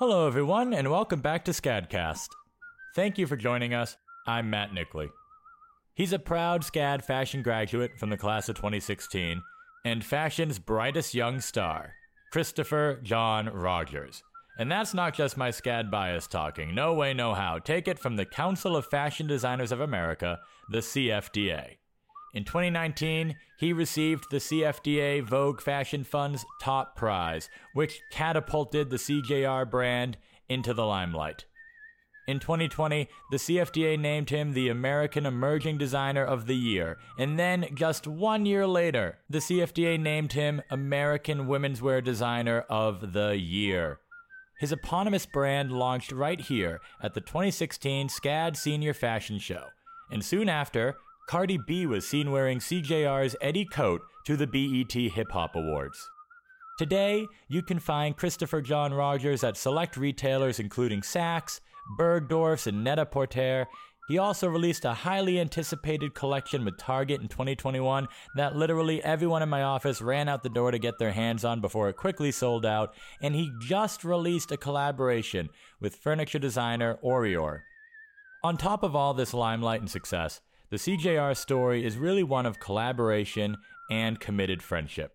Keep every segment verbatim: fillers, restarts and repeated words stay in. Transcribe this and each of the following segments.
Hello everyone, and welcome back to SCADCast. Thank you for joining us. I'm Matt Nickley. He's a proud SCAD fashion graduate from the class of twenty sixteen, and fashion's brightest young star, Christopher John Rogers. And that's not just my SCAD bias talking. No way, no how. Take it from the Council of Fashion Designers of America, the C F D A. In twenty nineteen, he received the C F D A Vogue Fashion Fund's top prize, which catapulted the C J R brand into the limelight. In twenty twenty, the C F D A named him the American Emerging Designer of the Year, and then just one year later, the C F D A named him American Womenswear Designer of the Year. His eponymous brand launched right here at the twenty sixteen SCAD Senior Fashion Show, and soon after, Cardi B was seen wearing C J R's Eddie coat to the B E T Hip Hop Awards. Today, you can find Christopher John Rogers at select retailers including Saks, Bergdorf's, and Net-a-Porter. He also released a highly anticipated collection with Target in twenty twenty-one that literally everyone in my office ran out the door to get their hands on before it quickly sold out, and he just released a collaboration with furniture designer Orior. On top of all this limelight and success, the C J R story is really one of collaboration and committed friendship.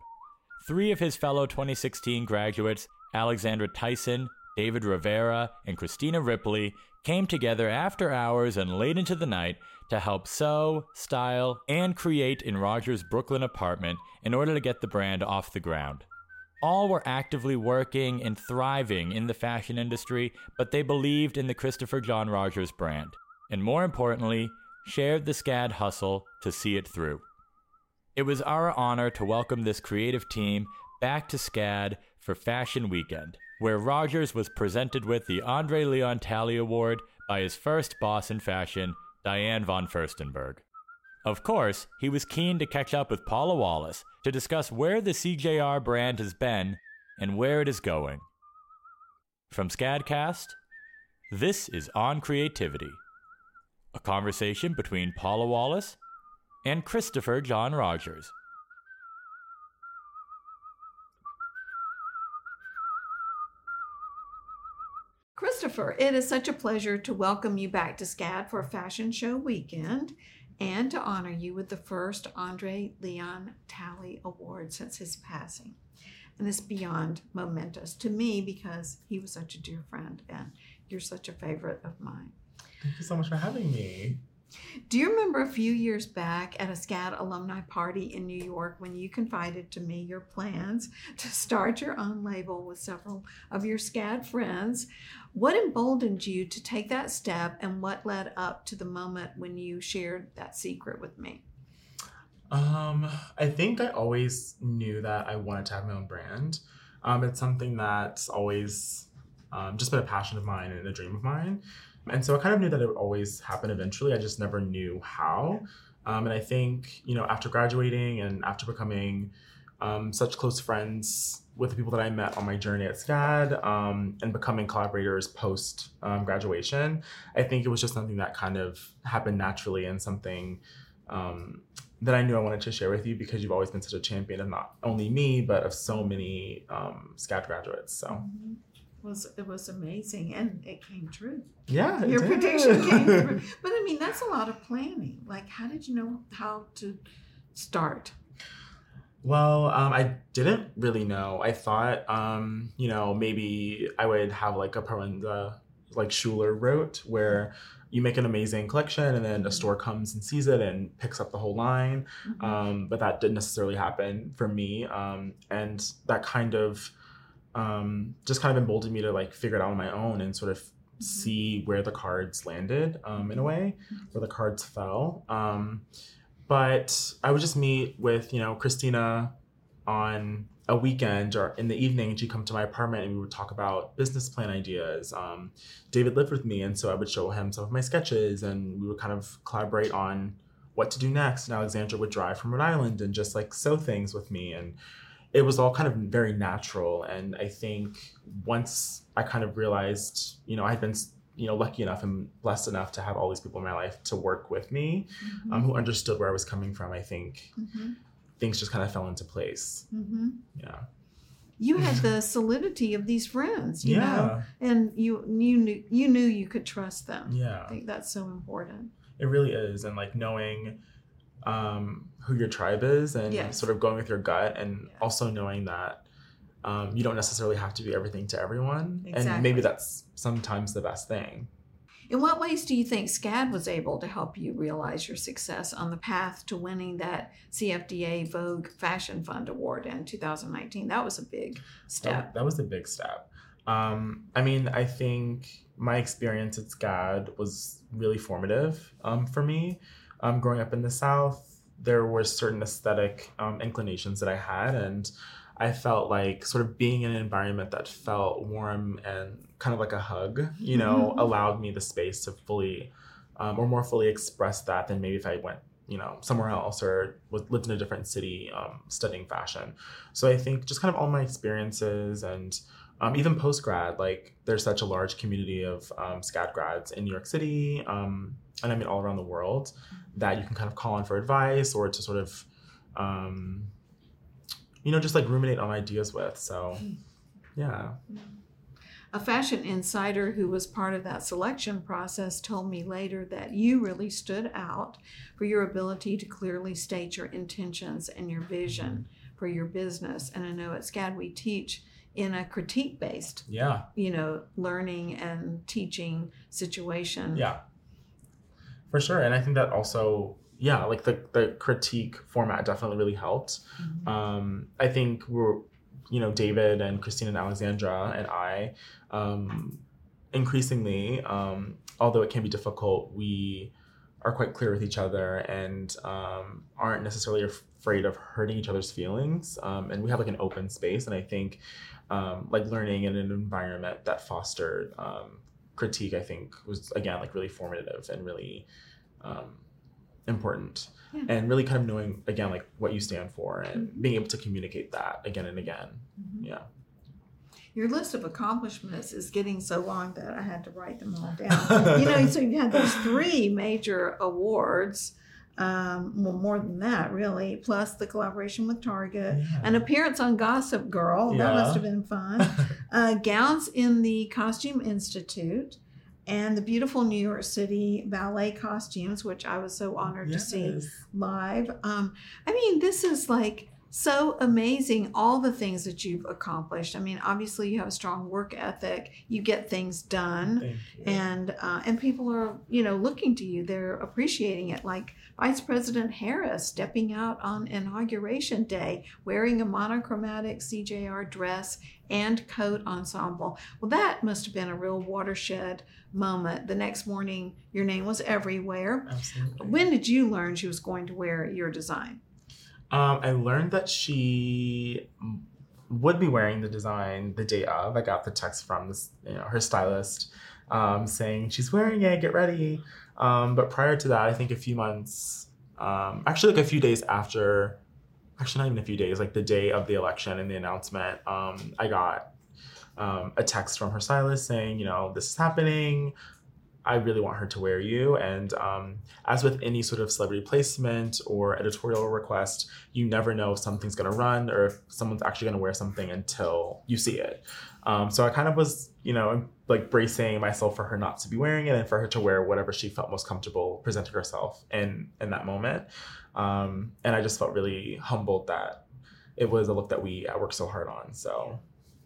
Three of his fellow twenty sixteen graduates, Alexandra Tyson, David Rivera, and Christina Ripley, came together after hours and late into the night to help sew, style, and create in Rogers' Brooklyn apartment in order to get the brand off the ground. All were actively working and thriving in the fashion industry, but they believed in the Christopher John Rogers brand, and more importantly, shared the SCAD hustle to see it through. It was our honor to welcome this creative team back to SCAD for Fashion Weekend, where Rogers was presented with the Andre Leon Talley Award by his first boss in fashion, Diane von Furstenberg. Of course, he was keen to catch up with Paula Wallace to discuss where the C J R brand has been and where it is going. From SCADcast, this is On Creativity, a conversation between Paula Wallace and Christopher John Rogers. Christopher, it is such a pleasure to welcome you back to SCAD for Fashion Show Weekend and to honor you with the first Andre Leon Talley Award since his passing. And it's beyond momentous to me because he was such a dear friend and you're such a favorite of mine. Thank you so much for having me. Do you remember a few years back at a SCAD alumni party in New York when you confided to me your plans to start your own label with several of your SCAD friends? What emboldened you to take that step and what led up to the moment when you shared that secret with me? Um, I think I always knew that I wanted to have my own brand. Um, it's something that's always um, just been a passion of mine and a dream of mine. And so I kind of knew that it would always happen eventually. I just never knew how. Um, and I think, you know, after graduating and after becoming um, such close friends with the people that I met on my journey at SCAD um, and becoming collaborators post um, graduation, I think it was just something that kind of happened naturally and something um, that I knew I wanted to share with you because you've always been such a champion of not only me, but of so many um, SCAD graduates. So. Mm-hmm. Was it was amazing and it came true. Yeah, it your did. Prediction came true. But I mean, that's a lot of planning. Like, how did you know how to start? Well, um, I didn't really know. I thought, um, you know, maybe I would have like a Parinda, like Schuler wrote, where you make an amazing collection and then a store comes and sees it and picks up the whole line. Mm-hmm. Um, but that didn't necessarily happen for me. Um, and that kind of Um, just kind of emboldened me to like figure it out on my own and sort of mm-hmm. see where the cards landed um, in a way, mm-hmm. where the cards fell. Um, but I would just meet with, you know, Christina on a weekend or in the evening, and she'd come to my apartment and we would talk about business plan ideas. Um, David lived with me and so I would show him some of my sketches and we would kind of collaborate on what to do next. And Alexandra would drive from Rhode Island and just like sew things with me. And it was all kind of very natural. And I think once I kind of realized, you know, I've been, you know, lucky enough and blessed enough to have all these people in my life to work with me, mm-hmm. um, who understood where I was coming from, I think mm-hmm. things just kind of fell into place. Mm-hmm. Yeah. you had the solidity of these friends, you yeah. know, and you you knew you knew you could trust them. Yeah, I think that's so important. It really is, and like knowing um, who your tribe is, and yes. sort of going with your gut, and yeah. also knowing that um, you don't necessarily have to be everything to everyone, exactly. and maybe that's sometimes the best thing. In what ways do you think SCAD was able to help you realize your success on the path to winning that C F D A Vogue Fashion Fund Award in two thousand nineteen? That was a big step. That was a big step. Um, I mean, I think my experience at SCAD was really formative um, for me. Um, growing up in the South, there were certain aesthetic um, inclinations that I had, and I felt like sort of being in an environment that felt warm and kind of like a hug, you know, mm-hmm. allowed me the space to fully um, or more fully express that than maybe if I went, you know, somewhere else or was, lived in a different city um, studying fashion. So I think just kind of all my experiences and um, even post-grad, like there's such a large community of um, SCAD grads in New York City um, and I mean all around the world that you can kind of call on for advice or to sort of, um, you know, just like ruminate on ideas with. So, yeah. A fashion insider who was part of that selection process told me later that you really stood out for your ability to clearly state your intentions and your vision for your business. And I know at SCAD we teach in a critique-based, yeah. you know, learning and teaching situation. Yeah, for sure. And I think that also, yeah, like the, the critique format definitely really helped. Mm-hmm. Um, I think we're... you know, David and Christina and Alexandra and I, um, increasingly, um, although it can be difficult, we are quite clear with each other and um, aren't necessarily afraid of hurting each other's feelings. Um, and we have like an open space. And I think um, like learning in an environment that fostered um, critique, I think was, again, like really formative and really um, important. Yeah. And really kind of knowing, again, like what you stand for and being able to communicate that again and again. Mm-hmm. Yeah. Your list of accomplishments is getting so long that I had to write them all down. You know, so you had those three major awards, um, well, more than that, really, plus the collaboration with Target, yeah. an appearance on Gossip Girl. Yeah. That must have been fun. uh, gowns in the Costume Institute. And the beautiful New York City ballet costumes, which I was so honored yes. to see live. Um, I mean, this is like so amazing, all the things that you've accomplished. I mean, obviously you have a strong work ethic. You get things done. And uh, and people are, you know, looking to you. They're appreciating it. Like Vice President Harris stepping out on Inauguration Day, wearing a monochromatic C J R dress and coat ensemble. Well, that must have been a real watershed moment. The next morning, your name was everywhere. Absolutely. When did you learn she was going to wear your design? Um, I learned that she would be wearing the design the day of. I got the text from this, you know, her stylist um, saying, she's wearing it, get ready. Um, but prior to that, I think a few months, um, actually like a few days after, actually not even a few days, like the day of the election and the announcement, um, I got um, a text from her stylist saying, you know, this is happening. I really want her to wear you. And um, as with any sort of celebrity placement or editorial request, you never know if something's going to run or if someone's actually going to wear something until you see it. Um, so I kind of was, you know, like bracing myself for her not to be wearing it and for her to wear whatever she felt most comfortable presenting herself in, in that moment. Um, and I just felt really humbled that it was a look that we worked so hard on. So,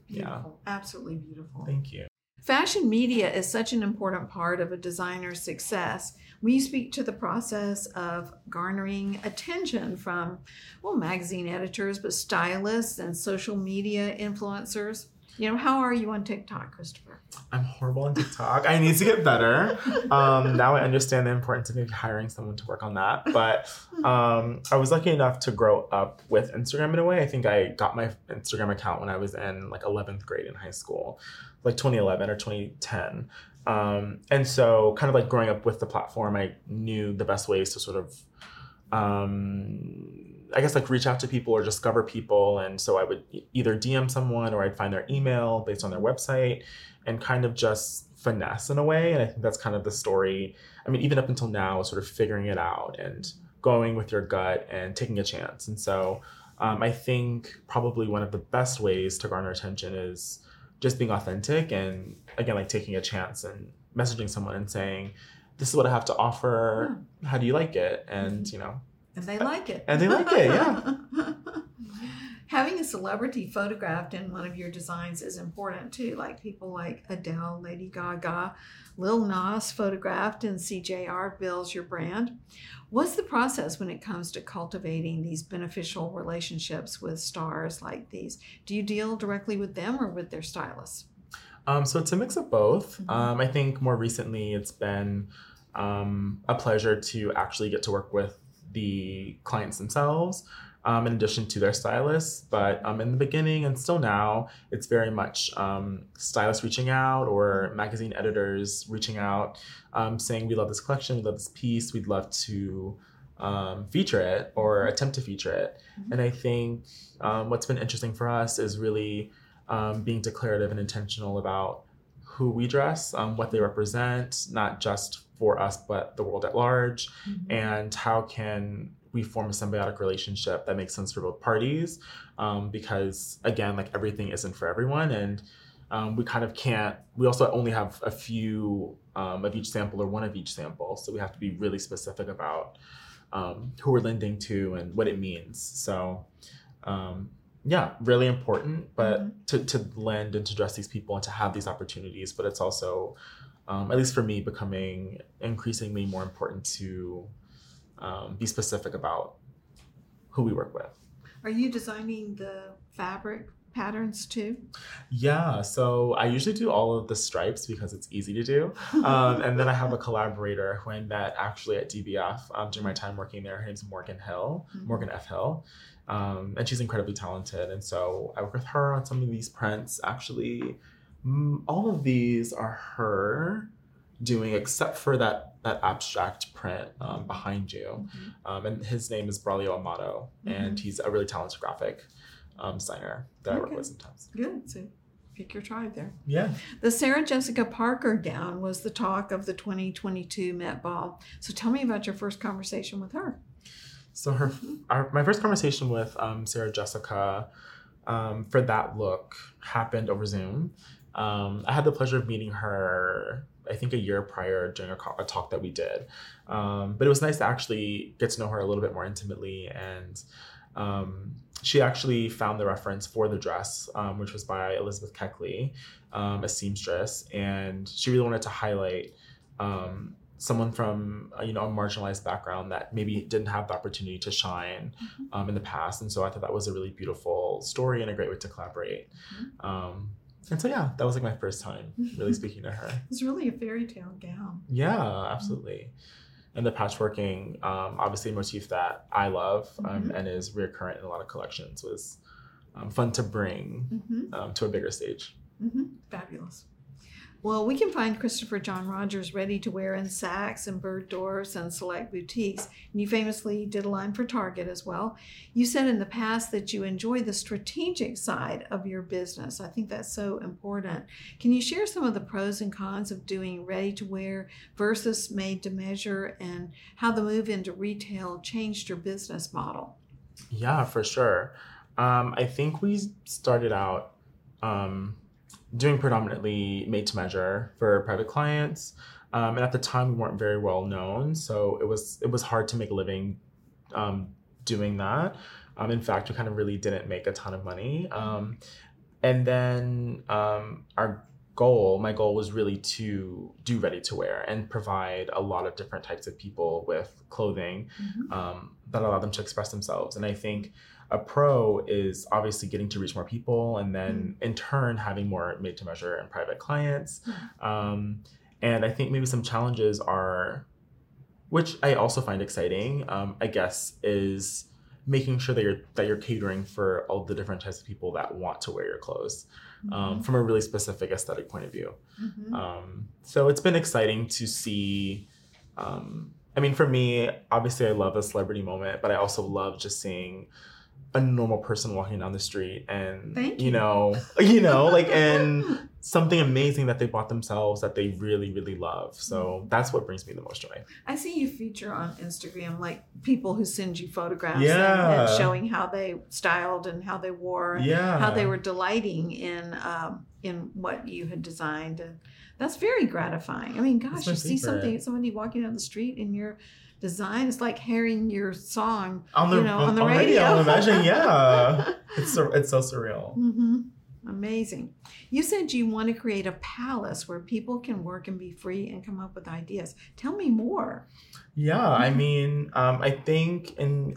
beautiful. Yeah. Absolutely beautiful. Thank you. Fashion media is such an important part of a designer's success. We speak to the process of garnering attention from, well, magazine editors, but stylists and social media influencers. You know, how are you on TikTok, Christopher? I'm horrible on TikTok. I need to get better. Um, now I understand the importance of maybe hiring someone to work on that. But um, I was lucky enough to grow up with Instagram in a way. I think I got my Instagram account when I was in like eleventh grade in high school, like twenty eleven or twenty ten. Um, and so kind of like growing up with the platform, I knew the best ways to sort of, um, I guess like reach out to people or discover people. And so I would either D M someone or I'd find their email based on their website and kind of just finesse in a way. And I think that's kind of the story. I mean, even up until now, sort of figuring it out and going with your gut and taking a chance. And so Um, I think probably one of the best ways to garner attention is just being authentic and, again, like taking a chance and messaging someone and saying, this is what I have to offer. Yeah. How do you like it? And, you know. And they like it. And they like it, yeah. Having a celebrity photographed in one of your designs is important, too. Like people like Adele, Lady Gaga, Lil Nas photographed in C J R builds your brand. What's the process when it comes to cultivating these beneficial relationships with stars like these? Do you deal directly with them or with their stylists? Um, so it's a mix of both. Mm-hmm. Um, I think more recently it's been um, a pleasure to actually get to work with the clients themselves, Um, in addition to their stylists, but um, in the beginning and still now, it's very much um, stylists reaching out or magazine editors reaching out, um, saying, we love this collection, we love this piece, we'd love to um, feature it or attempt to feature it. Mm-hmm. And I think um, what's been interesting for us is really um, being declarative and intentional about who we dress, um, what they represent, not just for us, but the world at large, mm-hmm. and how can we form a symbiotic relationship that makes sense for both parties, um, because again, like everything isn't for everyone, and um, we kind of can't, we also only have a few um, of each sample or one of each sample, so we have to be really specific about um, who we're lending to and what it means. So um, yeah, really important, but mm-hmm. to, to lend and to dress these people and to have these opportunities, but it's also, um, at least for me, becoming increasingly more important to Um, be specific about who we work with. Are you designing the fabric patterns too? Yeah, so I usually do all of the stripes because it's easy to do. Um, and then I have a collaborator who I met actually at D B F um, during my time working there. Her name's Morgan Hill, mm-hmm. Morgan F. Hill. Um, and she's incredibly talented. And so I work with her on some of these prints. Actually, m- all of these are her doing, except for that that abstract print um, behind you. Mm-hmm. Um, and his name is Braulio Amato, mm-hmm. and he's a really talented graphic um, designer that okay. I work with sometimes. Good, so pick your tribe there. Yeah. The Sarah Jessica Parker gown was the talk of the twenty twenty-two Met Ball. So tell me about your first conversation with her. So her, mm-hmm. our, my first conversation with um, Sarah Jessica um, for that look happened over Zoom. Um, I had the pleasure of meeting her I think a year prior during a, co- a talk that we did. Um, but it was nice to actually get to know her a little bit more intimately. And um, she actually found the reference for the dress, um, which was by Elizabeth Keckley, um, a seamstress. And she really wanted to highlight um, someone from you know a marginalized background that maybe didn't have the opportunity to shine mm-hmm. um, in the past. And so I thought that was a really beautiful story and a great way to collaborate. Mm-hmm. Um, And so, yeah, that was like my first time really speaking to her. It was really a fairy tale gown. Yeah, absolutely. And the patchworking, um, obviously a motif that I love um, mm-hmm. and is reoccurrent in a lot of collections, was um, fun to bring mm-hmm. um, to a bigger stage. Mm-hmm. Fabulous. Well, we can find Christopher John Rogers ready to wear in Saks and Bergdorf's and select boutiques. And you famously did a line for Target as well. You said in the past that you enjoy the strategic side of your business. I think that's so important. Can you share some of the pros and cons of doing ready to wear versus made to measure and how the move into retail changed your business model? Yeah, for sure. Um, I think we started out Um, doing predominantly made to measure for private clients. Um, and at the time we weren't very well known. So it was, it was hard to make a living um, doing that. Um, in fact, we kind of really didn't make a ton of money. Um, and then um, our goal, my goal was really to do ready to wear and provide a lot of different types of people with clothing mm-hmm. um, that allow them to express themselves. And I think a pro is obviously getting to reach more people and then mm. in turn having more made to measure and private clients. Um, and I think maybe some challenges are, which I also find exciting, um, I guess, is making sure that you're that you're catering for all the different types of people that want to wear your clothes mm-hmm. um, from a really specific aesthetic point of view. Mm-hmm. Um, so it's been exciting to see. Um, I mean, for me, obviously I love a celebrity moment, but I also love just seeing a normal person walking down the street and, Thank you know, you. you know, like, and something amazing that they bought themselves that they really, really love. So that's what brings me the most joy. I see you feature on Instagram, like people who send you photographs yeah. and, and showing how they styled and how they wore, yeah. how they were delighting in um, in what you had designed. And that's very gratifying. I mean, gosh, you see something, somebody walking down the street and you're design is like hearing your song on the, you know, on, on the radio. radio. Imagine, yeah. It's so, it's so surreal. Mm-hmm. Amazing. You said you want to create a palace where people can work and be free and come up with ideas. Tell me more. Yeah, mm-hmm. I mean, um, I think in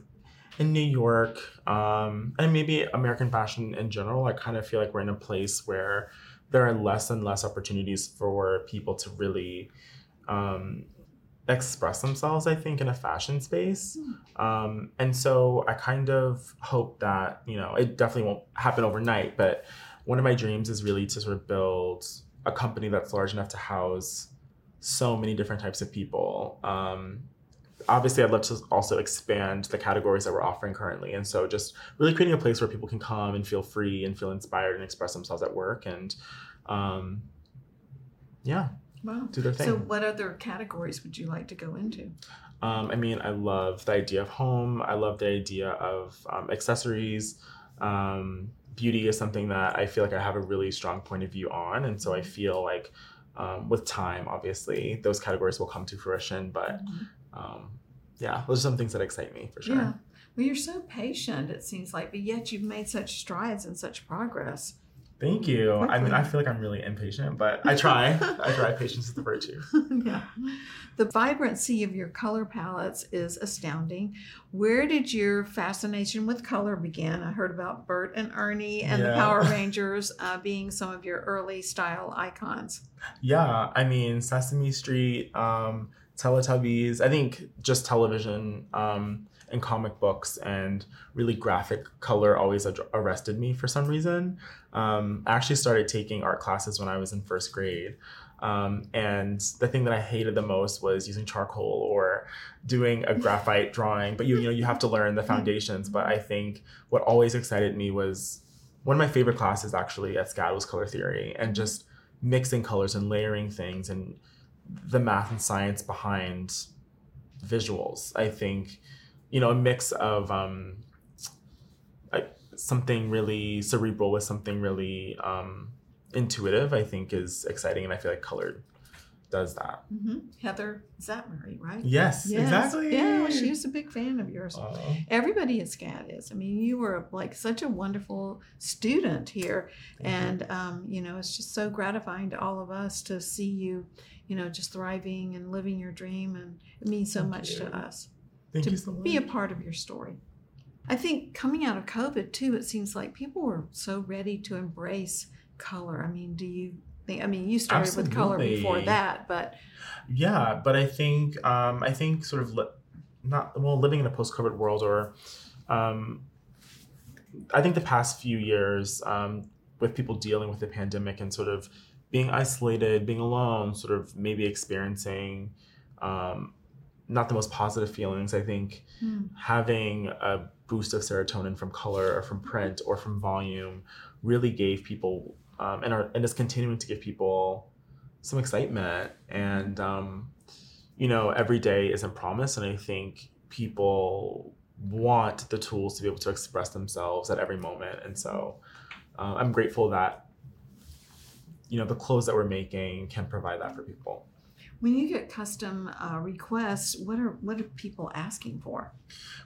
in New York, um, and maybe American fashion in general, I kind of feel like we're in a place where there are less and less opportunities for people to really... Um, express themselves, I think, in a fashion space. Um, and so I kind of hope that, you know, it definitely won't happen overnight, but one of my dreams is really to sort of build a company that's large enough to house so many different types of people. Um, obviously, I'd love to also expand the categories that we're offering currently. And so just really creating a place where people can come and feel free and feel inspired and express themselves at work. And um, yeah. Wow. Do their thing. So what other categories would you like to go into? Um, I mean, I love the idea of home. I love the idea of um, accessories. Um, beauty is something that I feel like I have a really strong point of view on. And so I feel like um, with time, obviously, those categories will come to fruition. But mm-hmm. um, yeah, those are some things that excite me for sure. Yeah. Well, you're so patient, it seems like, but yet you've made such strides and such progress. Thank you. Okay. I mean, I feel like I'm really impatient, but I try. I try. Patience is the virtue. Yeah. The vibrancy of your color palettes is astounding. Where did your fascination with color begin? I heard about Bert and Ernie and yeah. the Power Rangers uh, being some of your early style icons. Yeah. I mean, Sesame Street, um, Teletubbies, I think just television. Um, and comic books and really graphic color always ad- arrested me for some reason. Um, I actually started taking art classes when I was in first grade. Um, and the thing that I hated the most was using charcoal or doing a graphite drawing, but you, you know, you have to learn the foundations. But I think what always excited me was one of my favorite classes actually at SCAD was color theory and just mixing colors and layering things and the math and science behind visuals. I think you know, a mix of um, something really cerebral with something really um, intuitive, I think is exciting. And I feel like color does that. Mm-hmm. Heather Zetmary, right? Yes, yes, exactly. Yeah, well, she was a big fan of yours. Uh, Everybody at SCAD is. I mean, you were like such a wonderful student here. Mm-hmm. And, um, you know, it's just so gratifying to all of us to see you, you know, just thriving and living your dream. And it means so Thank much you. to us. Thank to so be a part of your story. I think coming out of COVID too, it seems like people were so ready to embrace color. I mean, do you think, I mean, you started Absolutely. with color before that, but. Yeah, but I think, um, I think sort of li- not, well, living in a post-COVID world or um, I think the past few years um, with people dealing with the pandemic and sort of being isolated, being alone, sort of maybe experiencing um, not the most positive feelings. I think mm. having a boost of serotonin from color or from print or from volume really gave people um, and are and is continuing to give people some excitement. And, um, you know, every day isn't promised. And I think people want the tools to be able to express themselves at every moment. And so uh, I'm grateful that, you know, the clothes that we're making can provide that for people. When you get custom uh, requests, what are what are people asking for?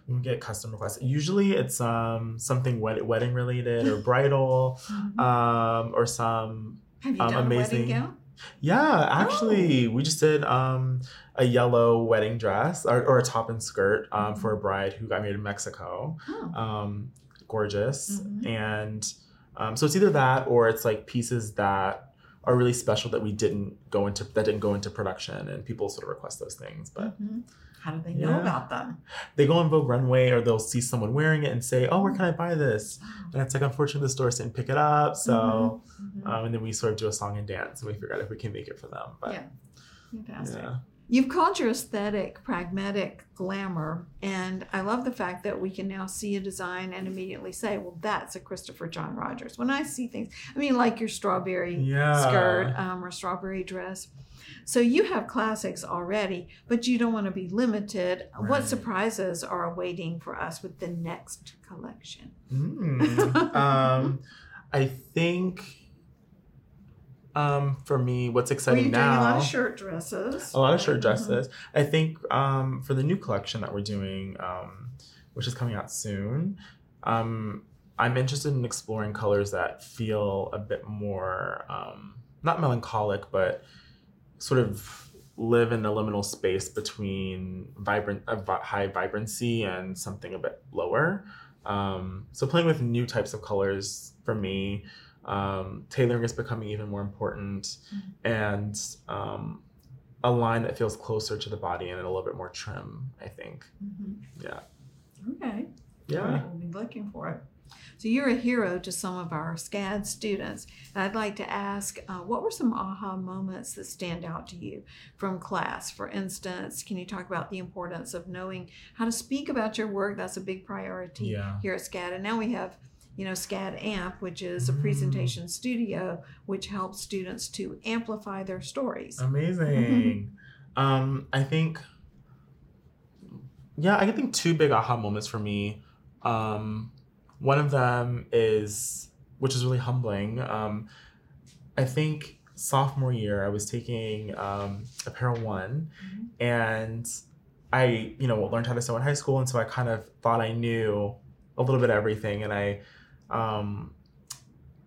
When we get custom requests, usually it's um, something wed- wedding related or bridal, mm-hmm. um, or some Have you um, done amazing. A wedding gown? Yeah, actually, oh. we just did um, a yellow wedding dress or, or a top and skirt um, mm-hmm. for a bride who got married in Mexico. Oh. Um, gorgeous, mm-hmm. and um, so it's either that or it's like pieces that. Are really special that we didn't go into that didn't go into production, and people sort of request those things. But mm-hmm. how do they know yeah. about them? They go on Vogue Runway, or they'll see someone wearing it and say, "Oh, where can I buy this?" And it's like, unfortunately, the stores didn't pick it up. So, mm-hmm. um, and then we sort of do a song and dance, and we figure out if we can make it for them. But yeah, fantastic. Yeah. You've called your aesthetic pragmatic glamour, and I love the fact that we can now see a design and immediately say, well, that's a Christopher John Rogers. When I see things, I mean, like your strawberry yeah. skirt um, or strawberry dress. So you have classics already, but you don't want to be limited. Right. What surprises are awaiting for us with the next collection? Mm. um, I think... Um, for me, what's exciting well, now? Doing a lot of shirt dresses. A lot of shirt dresses. Mm-hmm. I think um, for the new collection that we're doing, um, which is coming out soon, um, I'm interested in exploring colors that feel a bit more, um, not melancholic, but sort of live in the liminal space between vibrant, uh, high vibrancy and something a bit lower. Um, so playing with new types of colors for me. Um, tailoring is becoming even more important, mm-hmm. and um, a line that feels closer to the body and a little bit more trim, I think. Mm-hmm. Yeah. Okay. Yeah. All right, we'll be looking for it. So you're a hero to some of our SCAD students. And I'd like to ask, uh, what were some aha moments that stand out to you from class? For instance, can you talk about the importance of knowing how to speak about your work? That's a big priority yeah. here at SCAD. And now we have you know, SCAD A M P, which is a presentation mm. studio, which helps students to amplify their stories. Amazing. Mm-hmm. Um, I think, yeah, I can think two big aha moments for me. Um, one of them is, which is really humbling. Um, I think sophomore year, I was taking um, Apparel One, mm-hmm. and I, you know, learned how to sew in high school, and so I kind of thought I knew a little bit of everything, and I... Um,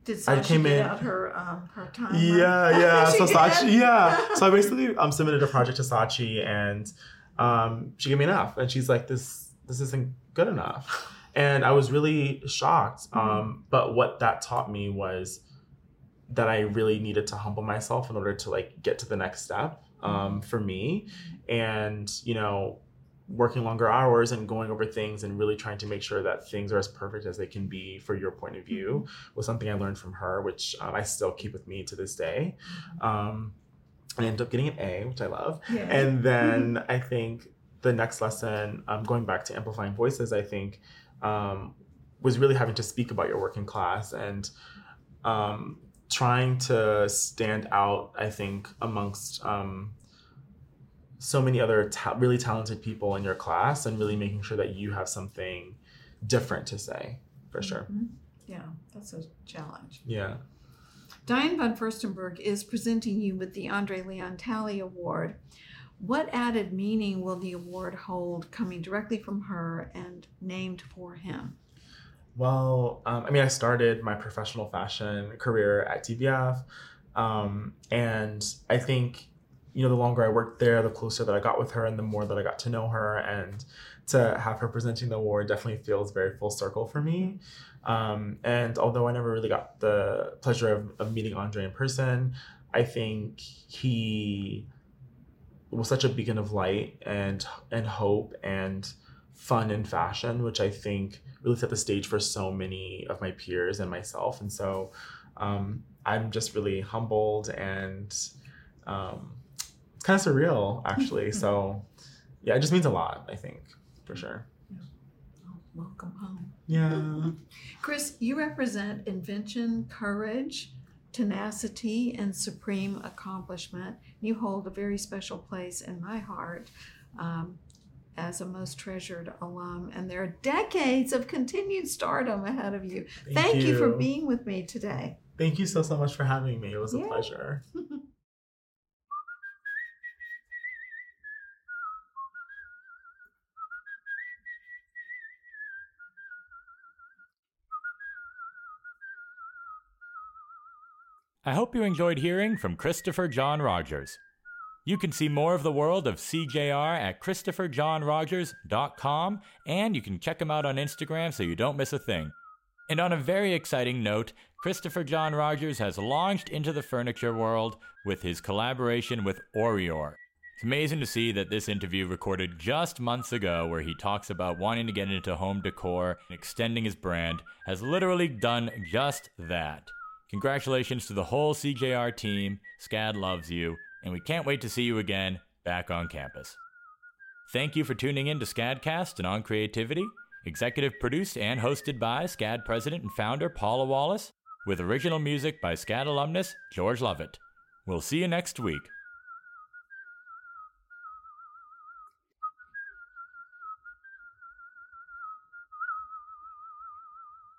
Did Sachi I came get in, out her um, her time? Yeah, yeah. so did. Sachi, yeah. So I basically um, submitted a project to Sachi, and um, she gave me an F, and she's like, "This this isn't good enough," and I was really shocked. Um, mm-hmm. But what that taught me was that I really needed to humble myself in order to like get to the next step um, for me, and you know. Working longer hours and going over things and really trying to make sure that things are as perfect as they can be for your point of view was something I learned from her, which um, I still keep with me to this day. Um, I ended up getting an A, which I love. Yeah. And then mm-hmm. I think the next lesson, um, going back to amplifying voices, I think um, was really having to speak about your work in class and um, trying to stand out, I think, amongst um, so many other ta- really talented people in your class and really making sure that you have something different to say, for sure. Mm-hmm. Yeah, that's a challenge. Yeah. Diane von Furstenberg is presenting you with the Andre Leon Talley Award. What added meaning will the award hold coming directly from her and named for him? Well, um, I mean, I started my professional fashion career at T B F, um, and I think you know, the longer I worked there, the closer that I got with her and the more that I got to know her, and to have her presenting the award definitely feels very full circle for me. Um, and although I never really got the pleasure of, of meeting Andre in person, I think he was such a beacon of light and and hope and fun in fashion, which I think really set the stage for so many of my peers and myself. And so um, I'm just really humbled and... Um, kind of surreal, actually. So, yeah, it just means a lot, I think, for sure. Yeah. Oh, welcome home. Yeah. Chris, you represent invention, courage, tenacity, and supreme accomplishment. You hold a very special place in my heart um, as a most treasured alum, and there are decades of continued stardom ahead of you. Thank, Thank you. you for being with me today. Thank you so, so much for having me. It was yeah. a pleasure. I hope you enjoyed hearing from Christopher John Rogers. You can see more of the world of C J R at Christopher John Rogers dot com, and you can check him out on Instagram so you don't miss a thing. And on a very exciting note, Christopher John Rogers has launched into the furniture world with his collaboration with Orior. It's amazing to see that this interview recorded just months ago, where he talks about wanting to get into home decor and extending his brand, has literally done just that. Congratulations to the whole C J R team. SCAD loves you, and we can't wait to see you again back on campus. Thank you for tuning in to SCADCast and On Creativity, executive produced and hosted by SCAD president and founder Paula Wallace, with original music by SCAD alumnus George Lovett. We'll see you next week.